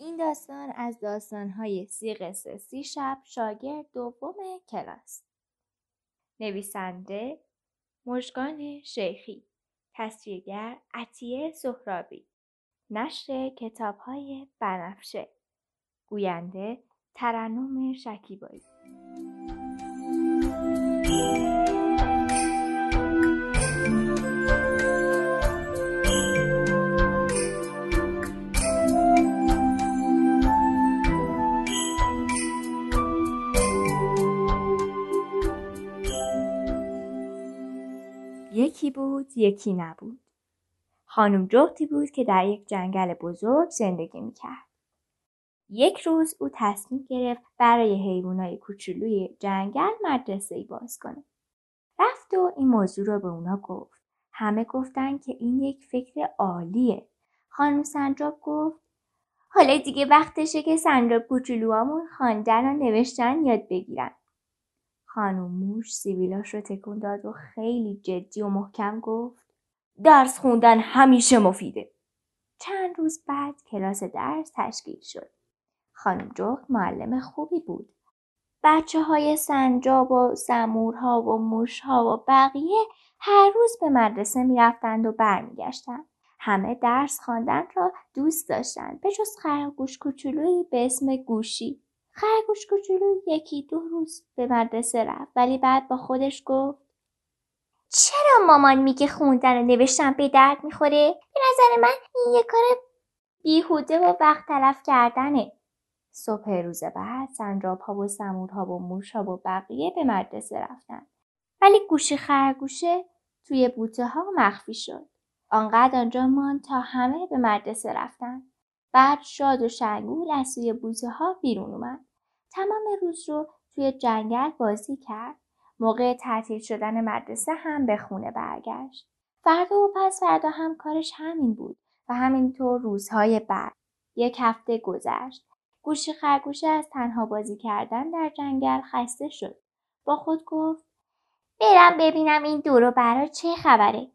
این داستان از داستان‌های 30 قصه 30 شب شاگرد دوم کلاس. نویسنده مژگان شیخی، تصویرگر عطیه سهرابی، نشر کتاب‌های بنفشه، گوینده ترانوم شکیبایی. یکی بود یکی نبود. خانم جغتی بود که در یک جنگل بزرگ زندگی میکرد. یک روز او تصمیم گرفت برای حیوانای کوچولوی جنگل مدرسه‌ای باز کنه. رفت و این موضوع رو به اونا گفت. همه گفتن که این یک فکر عالیه. خانم سنجاب گفت حالا دیگه وقتشه که سنجاب کوچولوامون خواندن و نوشتن یاد بگیرن. خانم موش سیبیلاش رو تکون داد و خیلی جدی و محکم گفت درس خوندن همیشه مفیده. چند روز بعد کلاس درس تشکیل شد. خانم جغت معلم خوبی بود. بچه های سنجاب و سمورها و موشها و بقیه هر روز به مدرسه می رفتند و برمیگشتند. همه درس خواندن را دوست داشتند به جز خرگوش کوچولویی به اسم گوشی. خرگوش کوچولو 1-2 روز به مدرسه رفت ولی بعد با خودش گفت چرا مامان میگه خوندن و نوشتن به درد میخوره؟ به نظر من این یه کار بیهوده و وقت تلف کردنه. صبح روز بعد سنجاب ها و سمور ها و موش ها و بقیه به مدرسه رفتن ولی گوشی خرگوشه توی بوته ها مخفی شد. آنقدر آنجا ماند تا همه به مدرسه رفتن. بعد شاد و شنگول از توی بوته ها بیرون اومد. تمام روز رو توی جنگل بازی کرد. موقع تعطیل شدن مدرسه هم به خونه برگشت. فردا و پس فردا هم کارش همین بود و همینطور روزهای بعد. 1 هفته گذشت. گوشی خرگوشه از تنها بازی کردن در جنگل خسته شد. با خود گفت برم ببینم این دور و برا چه خبره.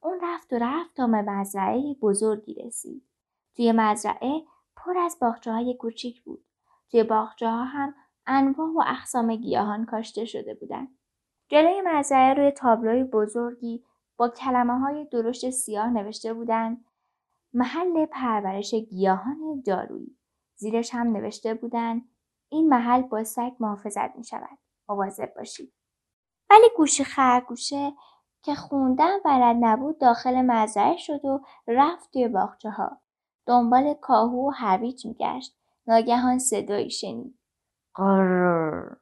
اون رفت و رفت تا به مزرعه بزرگی رسید. توی مزرعه پر از باغچه‌های کوچیک بود. توی باغچه‌ها هم انواع و اقسام گیاهان کاشته شده بودند. جلوی مزرعه روی تابلوی بزرگی با کلمه‌های درشت سیاه نوشته بودند محل پرورش گیاهان دارویی. زیرش هم نوشته بودند این محل با سگ محافظت می‌شود. مواظب باشید. ولی گوشی خرگوشه که خوندن بلد نبود داخل مزرعه شد و رفت توی باغچه‌ها. دنبال کاهو و هویج میگشت. ناگهان صدایی شنید. قرر.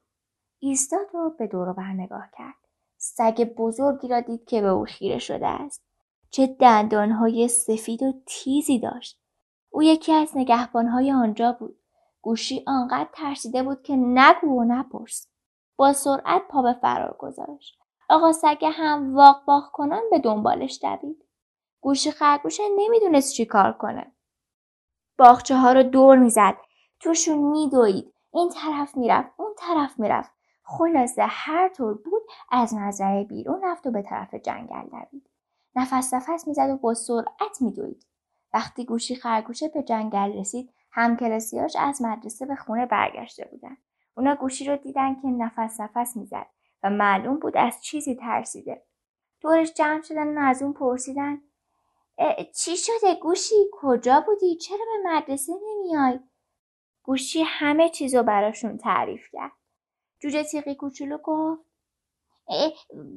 ایستاد و به دور و بر نگاه کرد. سگ بزرگی را دید که به او خیره شده است. چه دندانهای سفید و تیزی داشت. او یکی از نگهبانهای آنجا بود. گوشی آنقدر ترسیده بود که نگو و نپرس. با سرعت پا به فرار گذاشت. آقا سگ هم واق واق کنان به دنبالش دوید. گوشی خرگوشه نمیدونست چی کار کنه. باغچه ها رو دور میزد، توشون میدوید، این طرف میرفت، اون طرف میرفت. خلاصه هر طور بود از مزرعه بیرون رفت و به طرف جنگل دوید. نفس میزد و با سرعت میدوید. وقتی گوشی خرگوشه به جنگل رسید، همکلاسیاش از مدرسه به خونه برگشته بودن. اونا گوشی رو دیدن که نفس میزد و معلوم بود از چیزی ترسیده. دورش جمع شدن و از اون پرسیدن چی شده گوشی؟ کجا بودی؟ چرا به مدرسه نمیای؟ گوشی همه چیزو براشون تعریف کرد. جوجه تیغی کوچولو گفت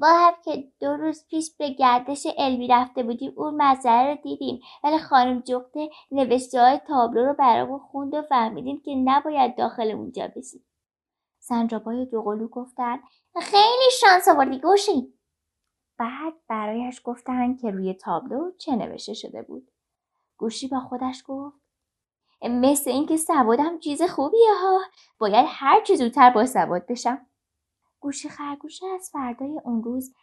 با هم که 2 روز پیش به گردش علمی رفته بودیم اون مزرعه رو دیدیم، ولی خانم جغده نوشته های تابلو رو برامون خوند و فهمیدیم که نباید داخل اونجا بشیم. سنجابای دوقلو گفتن خیلی شانس آوردی گوشی. بعد برایش گفتن که روی تابلو چه نوشته شده بود. گوشی با خودش گفت مثل اینکه سوادم چیز خوبیه ها، باید هر چی زودتر با سواد بشم. گوشی خرگوشه از فردای اون روز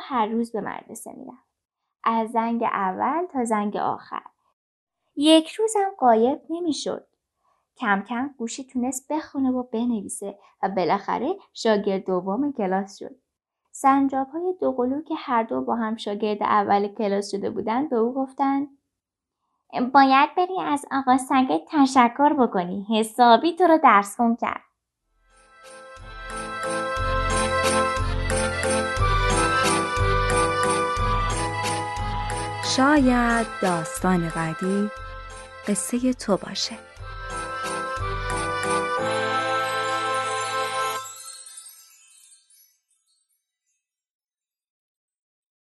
هر روز به مدرسه میرفت، از زنگ اول تا زنگ آخر. یک روزم غایب نمیشد. کم کم گوشی تونست بخونه و بنویسه و بالاخره شاگرد دوم کلاس شد. سنجاب‌های دوقلو که هر دو با هم شاگرد اول کلاس شده بودند به او گفتند باید بری از آقا سنگه تشکر بکنی، حسابی تو رو درس خون کرد. شاید داستان بعدی قصه تو باشه.